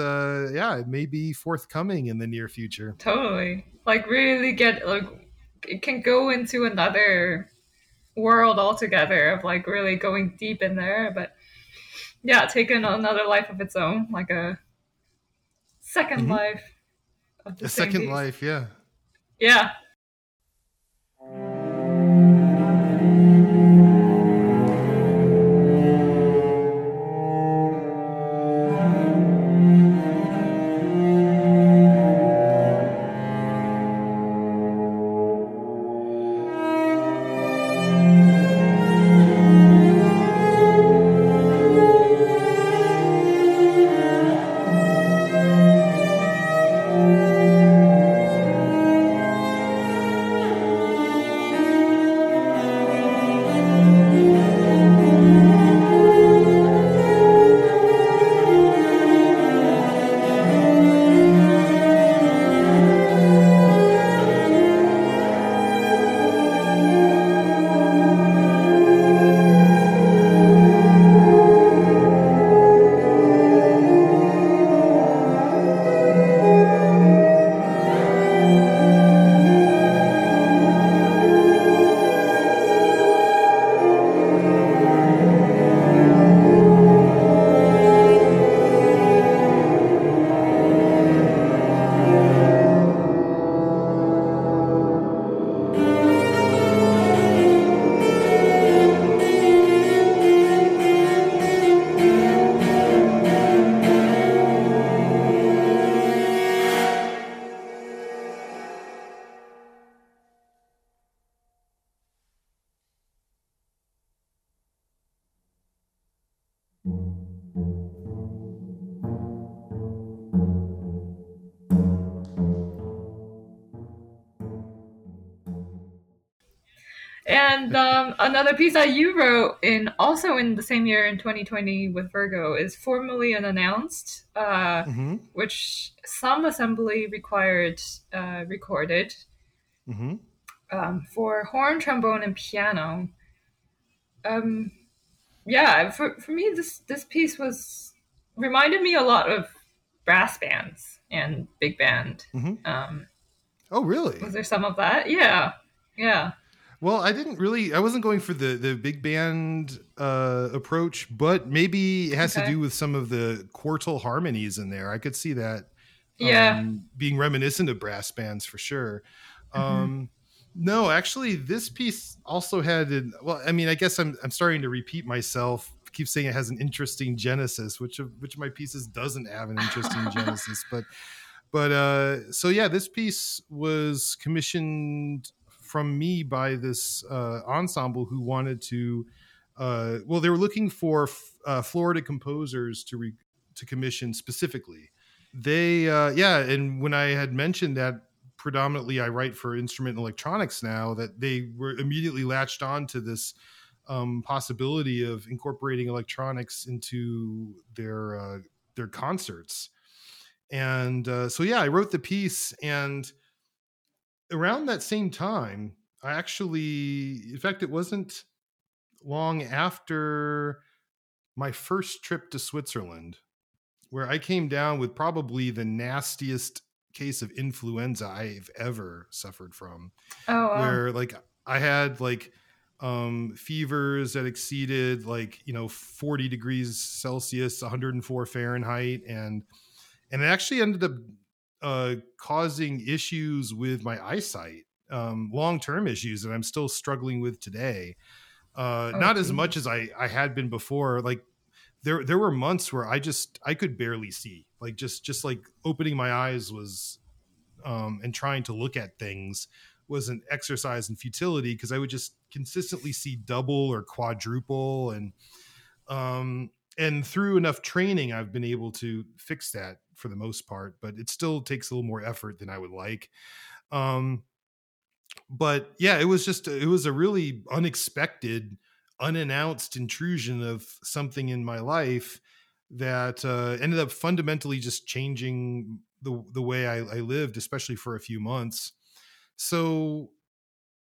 it may be forthcoming in the near future. Totally, like really get like it can go into another world altogether of like really going deep in there, but yeah, taking another life of its own, like a second life of the same piece. Life, yeah. And another piece that you wrote also in the same year in 2020 with Virgo is Formally Unannounced, mm-hmm. which some assembly required recorded mm-hmm. For horn, trombone, and piano. For me, this piece reminded me a lot of brass bands and big band. Mm-hmm. Oh, really? Was there some of that? Yeah. Well, I wasn't going for the big band approach, but maybe it has to do with some of the quartal harmonies in there. I could see that being reminiscent of brass bands for sure. Mm-hmm. No, actually, this piece also had I guess I'm starting to repeat myself. I keep saying it has an interesting genesis, which of my pieces doesn't have an interesting genesis. But this piece was commissioned from me by this ensemble who wanted to, they were looking for Florida composers to commission specifically. They, and when I had mentioned that predominantly I write for instrument and electronics now, that they were immediately latched on to this possibility of incorporating electronics into their concerts. And I wrote the piece, and around that same time, I it wasn't long after my first trip to Switzerland, where I came down with probably the nastiest case of influenza I've ever suffered from. Oh, wow. Where I had fevers that exceeded 40 degrees Celsius, 104 Fahrenheit. And it actually ended up causing issues with my eyesight, long-term issues that I'm still struggling with today. Not as much as I had been before. There were months where I could barely see, just opening my eyes was, and trying to look at things was an exercise in futility, because I would just consistently see double or quadruple. And through enough training, I've been able to fix that for the most part, but it still takes a little more effort than I would like. It was a really unexpected, unannounced intrusion of something in my life that ended up fundamentally just changing the way I lived, especially for a few months. So,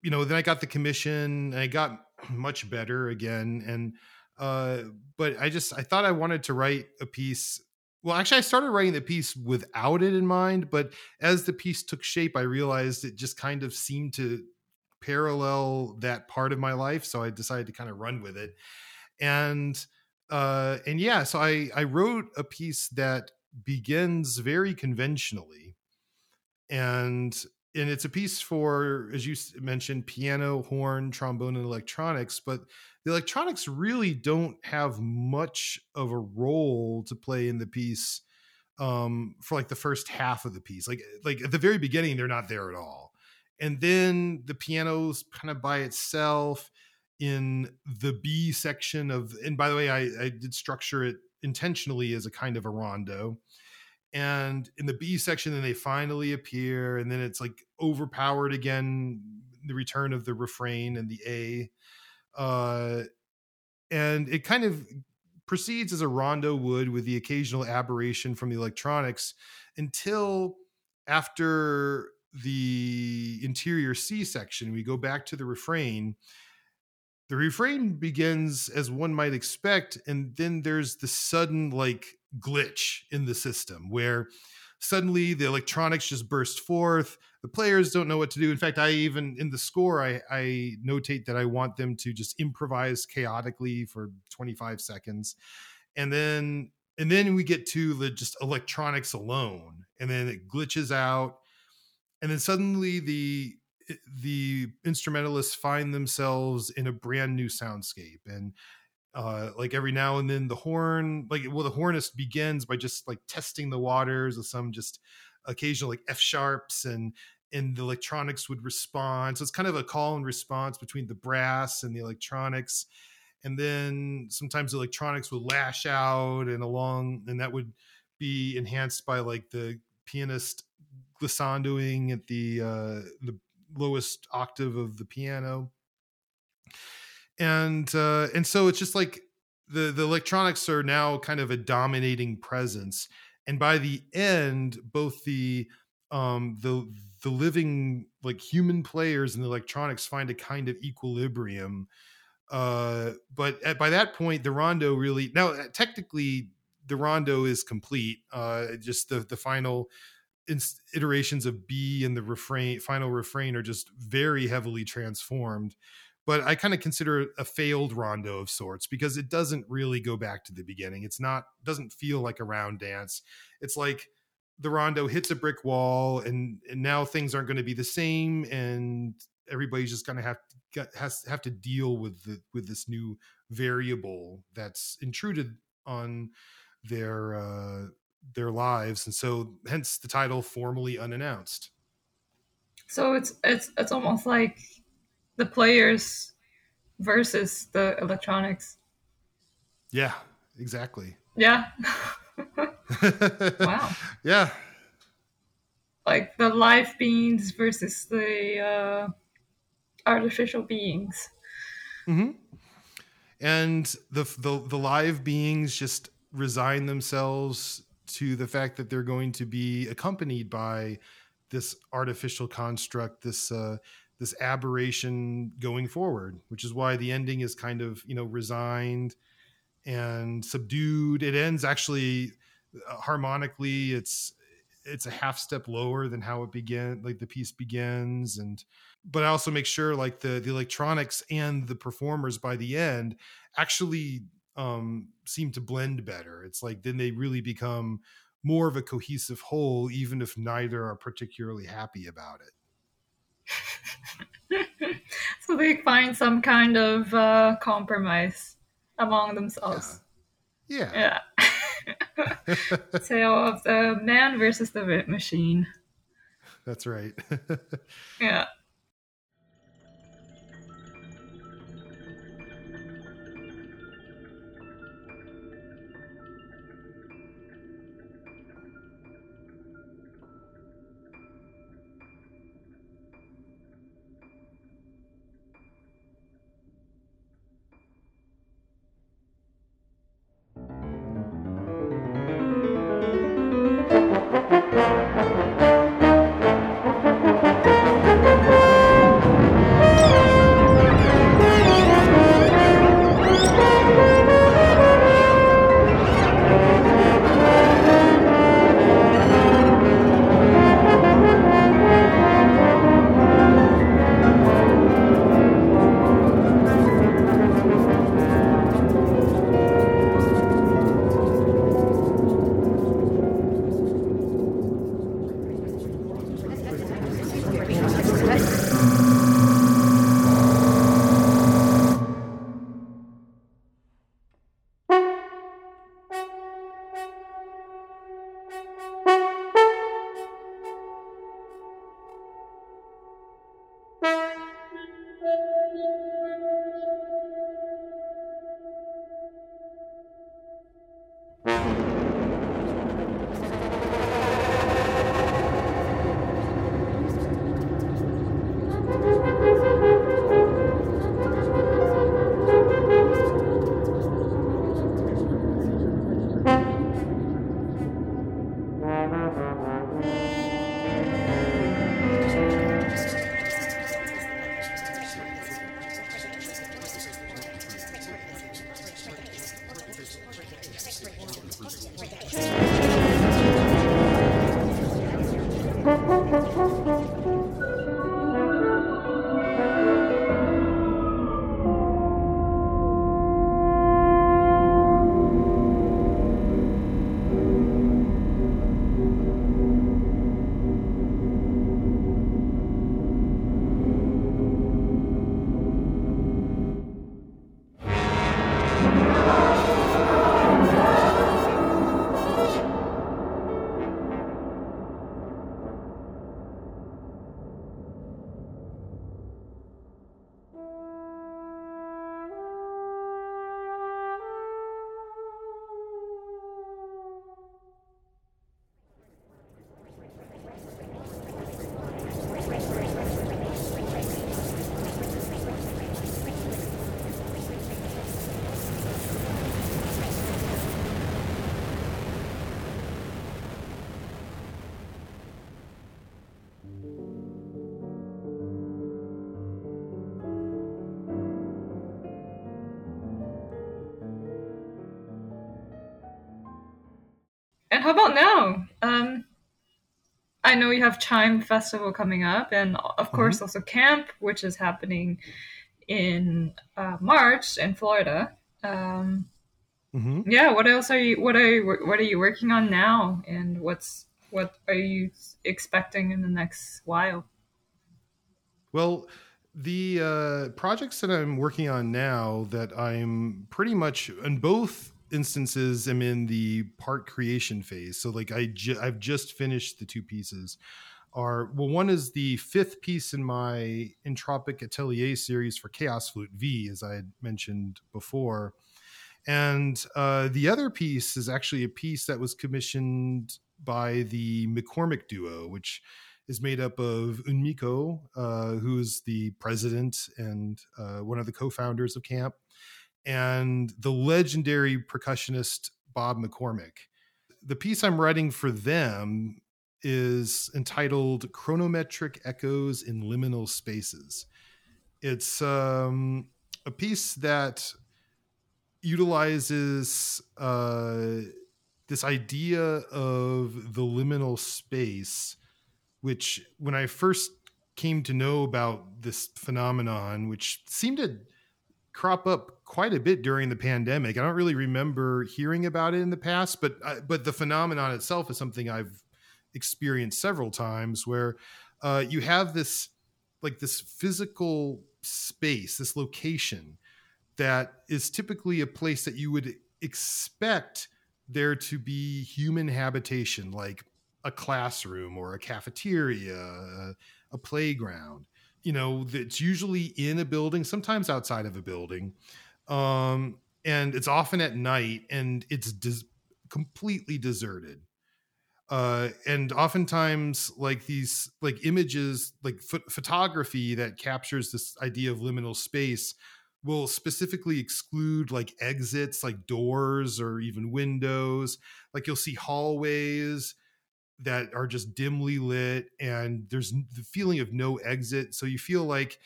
then I got the commission and I got much better again. And, I thought I wanted to write a piece. Well, actually, I started writing the piece without it in mind, but as the piece took shape, I realized it just kind of seemed to parallel that part of my life. So I decided to kind of run with it. So I wrote a piece that begins very conventionally. And it's a piece for, as you mentioned, piano, horn, trombone, and electronics, but the electronics really don't have much of a role to play in the piece for the first half of the piece. Like at the very beginning, they're not there at all. And then the piano's kind of by itself in the B section of, and by the way, I did structure it intentionally as a kind of a rondo. And in the B section, then they finally appear, and then it's overpowered again, the return of the refrain and the A. And it kind of proceeds as a rondo would, with the occasional aberration from the electronics, until after the interior C section, we go back to the refrain. The refrain begins as one might expect, and then there's the sudden glitch in the system where suddenly the electronics just burst forth. The players don't know what to do. In fact, I even in the score, I notate that I want them to just improvise chaotically for 25 seconds. And then we get to the just electronics alone, and then it glitches out. And then suddenly the instrumentalists find themselves in a brand new soundscape. And every now and then the hornist begins by just testing the waters with some just occasional F sharps, and the electronics would respond. So it's kind of a call and response between the brass and the electronics. And then sometimes the electronics would lash out and that would be enhanced by the pianist glissandoing at the lowest octave of the piano. And so it's just like the electronics are now kind of a dominating presence. And by the end, both the living, like, human players and the electronics find a kind of equilibrium. But by that point, the rondo really, now technically the rondo is complete. Just the final iterations of B and the refrain, final refrain, are just very heavily transformed. But I kind of consider it a failed rondo of sorts, because it doesn't really go back to the beginning. It's not, doesn't feel like a round dance. It's like the rondo hits a brick wall, and now things aren't going to be the same, and everybody's just going to have to deal with this new variable that's intruded on their lives, and so hence the title Formally Unannounced. So it's almost like the players versus the electronics. Yeah, exactly. Yeah. Wow. Yeah. Like the live beings versus the artificial beings. Mm-hmm. And the live beings just resign themselves to the fact that they're going to be accompanied by this artificial construct, this aberration going forward, which is why the ending is kind of, resigned and subdued. It ends actually harmonically. It's a half step lower than how it began, like the piece begins. But I also make sure, like, the electronics and the performers by the end actually seem to blend better. It's like, then they really become more of a cohesive whole, even if neither are particularly happy about it. So they find some kind of compromise among themselves. Yeah. Tale of the man versus the machine. That's right. Yeah. how about now? I know you have Chime Festival coming up, and of course also camp, which is happening in March in Florida. Yeah, what else are you? What are you working on now, and what are you expecting in the next while? Well, the projects that I'm working on now, that I'm pretty much in both instances am in the part creation phase. So like I've just finished the two pieces. One is the fifth piece in my Entropic Atelier series for Chaos Flute V, as I had mentioned before. And the other piece is actually a piece that was commissioned by the McCormick duo, which is made up of Unmiko, who's the president and one of the co-founders of camp, and the legendary percussionist Bob McCormick. The piece I'm writing for them is entitled Chronometric Echoes in Liminal Spaces. It's a piece that utilizes this idea of the liminal space, which when I first came to know about this phenomenon, which seemed to crop up quite a bit during the pandemic. I don't really remember hearing about it in the past, but the phenomenon itself is something I've experienced several times, where you have this physical space, this location that is typically a place that you would expect there to be human habitation, like a classroom or a cafeteria, a playground. You know, it's usually in a building, sometimes outside of a building. And it's often at night, and it's completely deserted. And oftentimes these images, photography that captures this idea of liminal space will specifically exclude exits, doors or even windows. You'll see hallways that are just dimly lit, and there's the feeling of no exit. So you feel like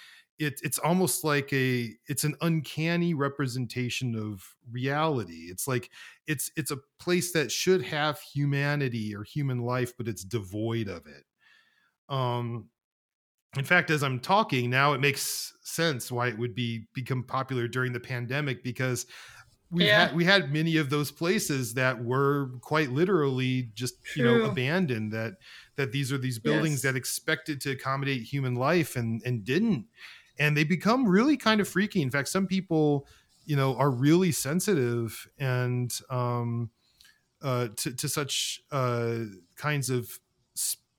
it's almost like it's an uncanny representation of reality. It's it's a place that should have humanity or human life, but it's devoid of it. In fact, as I'm talking now, it makes sense why it would become popular during the pandemic, because we had many of those places that were quite literally just abandoned. That these are these buildings that expected to accommodate human life and didn't, and they become really kind of freaky. In fact, some people, are really sensitive and to such kinds of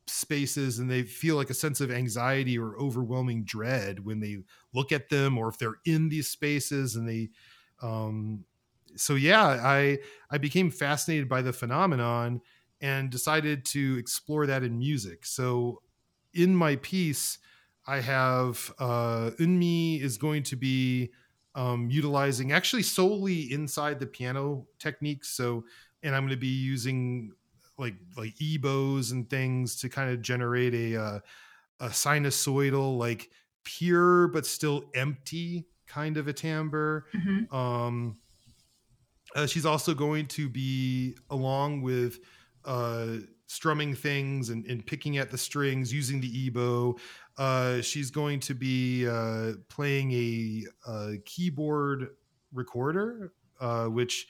spaces, and they feel like a sense of anxiety or overwhelming dread when they look at them, or if they're in these spaces. And they I became fascinated by the phenomenon and decided to explore that in music. So in my piece, I have Unmi is going to be utilizing actually solely inside the piano techniques. So, and I'm going to be using like ebows and things to kind of generate a sinusoidal, pure but still empty kind of a timbre. She's also going to be, along with strumming things and picking at the strings using the ebow, she's going to be playing a keyboard recorder, which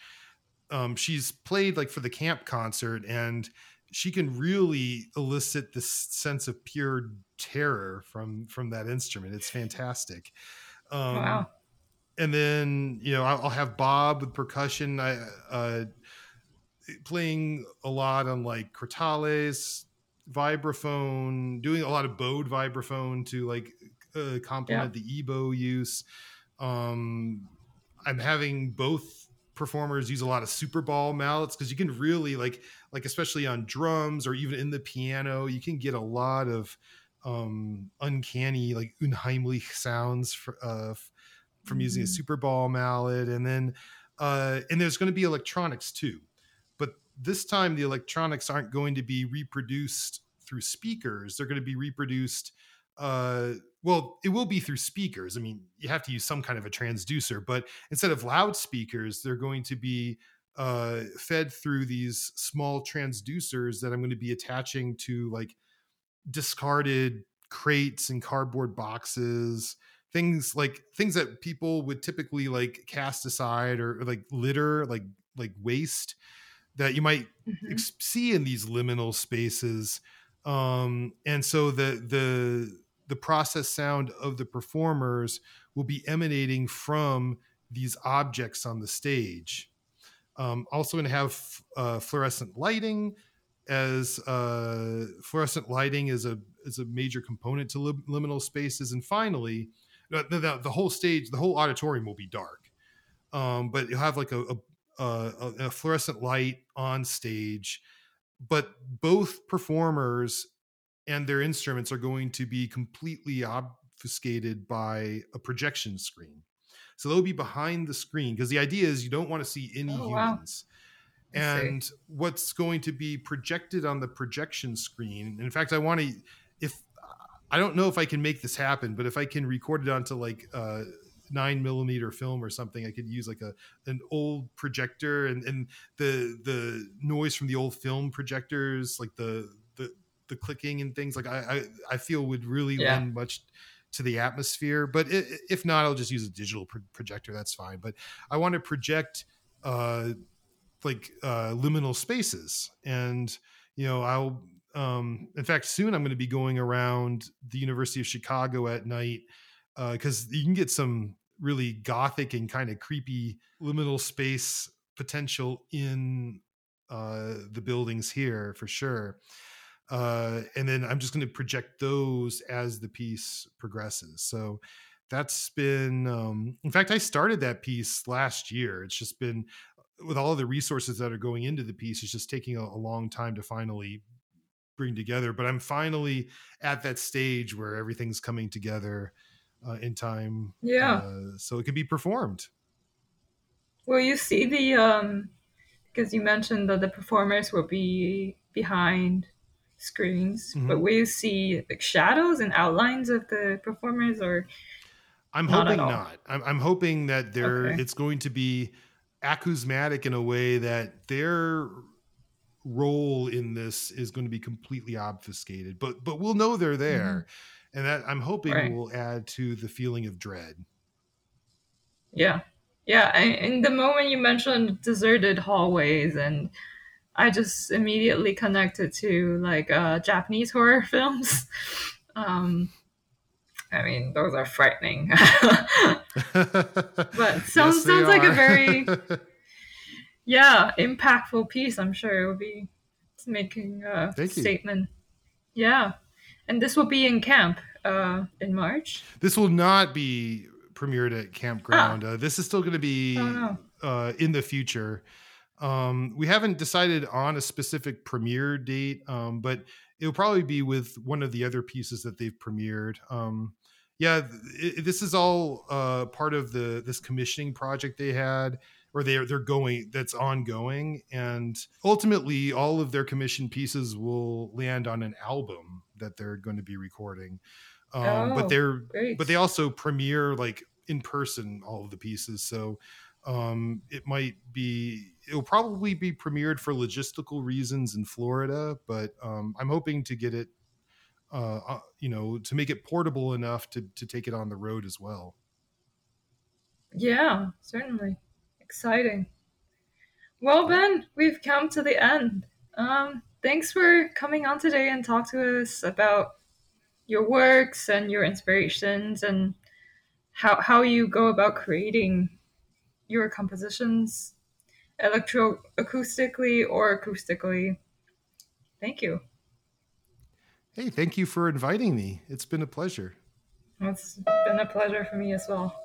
she's played for the camp concert, and she can really elicit this sense of pure terror from that instrument. It's fantastic. Wow. And then, I'll have Bob with percussion, playing a lot on crotales, vibraphone, doing a lot of bowed vibraphone to complement the ebow use. I'm having both performers use a lot of super ball mallets, because you can really especially on drums or even in the piano, you can get a lot of uncanny unheimlich sounds from using a super ball mallet. And then and there's going to be electronics too, but this time the electronics aren't going to be reproduced through speakers. They're going to be reproduced well, it will be through speakers. I mean, you have to use some kind of a transducer, but instead of loudspeakers, they're going to be fed through these small transducers that I'm going to be attaching to like discarded crates and cardboard boxes, things that people would typically like cast aside or like litter, like waste that you might see in these liminal spaces. And so the process sound of the performers will be emanating from these objects on the stage. Also going to have fluorescent lighting, as fluorescent lighting is a major component to liminal spaces. And finally, the whole stage, the whole auditorium will be dark, but you'll have like a fluorescent light on stage. But both performers and their instruments are going to be completely obfuscated by a projection screen. So they'll be behind the screen because the idea is you don't want to see any humans. Wow. And what's going to be projected on the projection screen. And in fact, I want to, I don't know if I can make this happen, but if I can record it onto like 9mm film or something, I could use like an old projector and the noise from the old film projectors, like the clicking and things like I feel would really lend much to the atmosphere. But if not, I'll just use a digital projector. That's fine. But I want to project liminal spaces. And, you know, I'll, in fact, soon I'm going to be going around the University of Chicago at night because you can get some really gothic and kind of creepy liminal space potential in the buildings here for sure. And then I'm just going to project those as the piece progresses. So that's been, in fact, I started that piece last year. It's just been, with all of the resources that are going into the piece, it's just taking a long time to finally bring together, but I'm finally at that stage where everything's coming together in time. Yeah. So it can be performed. Will you see the, because you mentioned that the performers will be behind screens, but will you see like shadows and outlines of the performers, or I'm not hoping not. I'm hoping that it's going to be acousmatic in a way that their role in this is going to be completely obfuscated, but we'll know they're there, and that I'm hoping will add to the feeling of dread. Yeah. And the moment you mentioned deserted hallways, and I just immediately connected to like Japanese horror films. I mean, those are frightening, but sounds like a very impactful piece. I'm sure it will be making a statement. Yeah, and this will be in camp in March. This will not be premiered at Campground. This is still going to be in the future. We haven't decided on a specific premiere date, but it'll probably be with one of the other pieces that they've premiered. This is all part of this commissioning project they had, or they're going, that's ongoing, and ultimately all of their commissioned pieces will land on an album that they're going to be recording. But they also premiere like in person all of the pieces, so. It'll probably be premiered for logistical reasons in Florida, but I'm hoping to get it, to make it portable enough to take it on the road as well. Yeah, certainly. Exciting. Well, Ben, we've come to the end. Thanks for coming on today and talk to us about your works and your inspirations and how you go about creating your compositions electroacoustically or acoustically. Thank you. Hey, thank you for inviting me. It's been a pleasure. It's been a pleasure for me as well.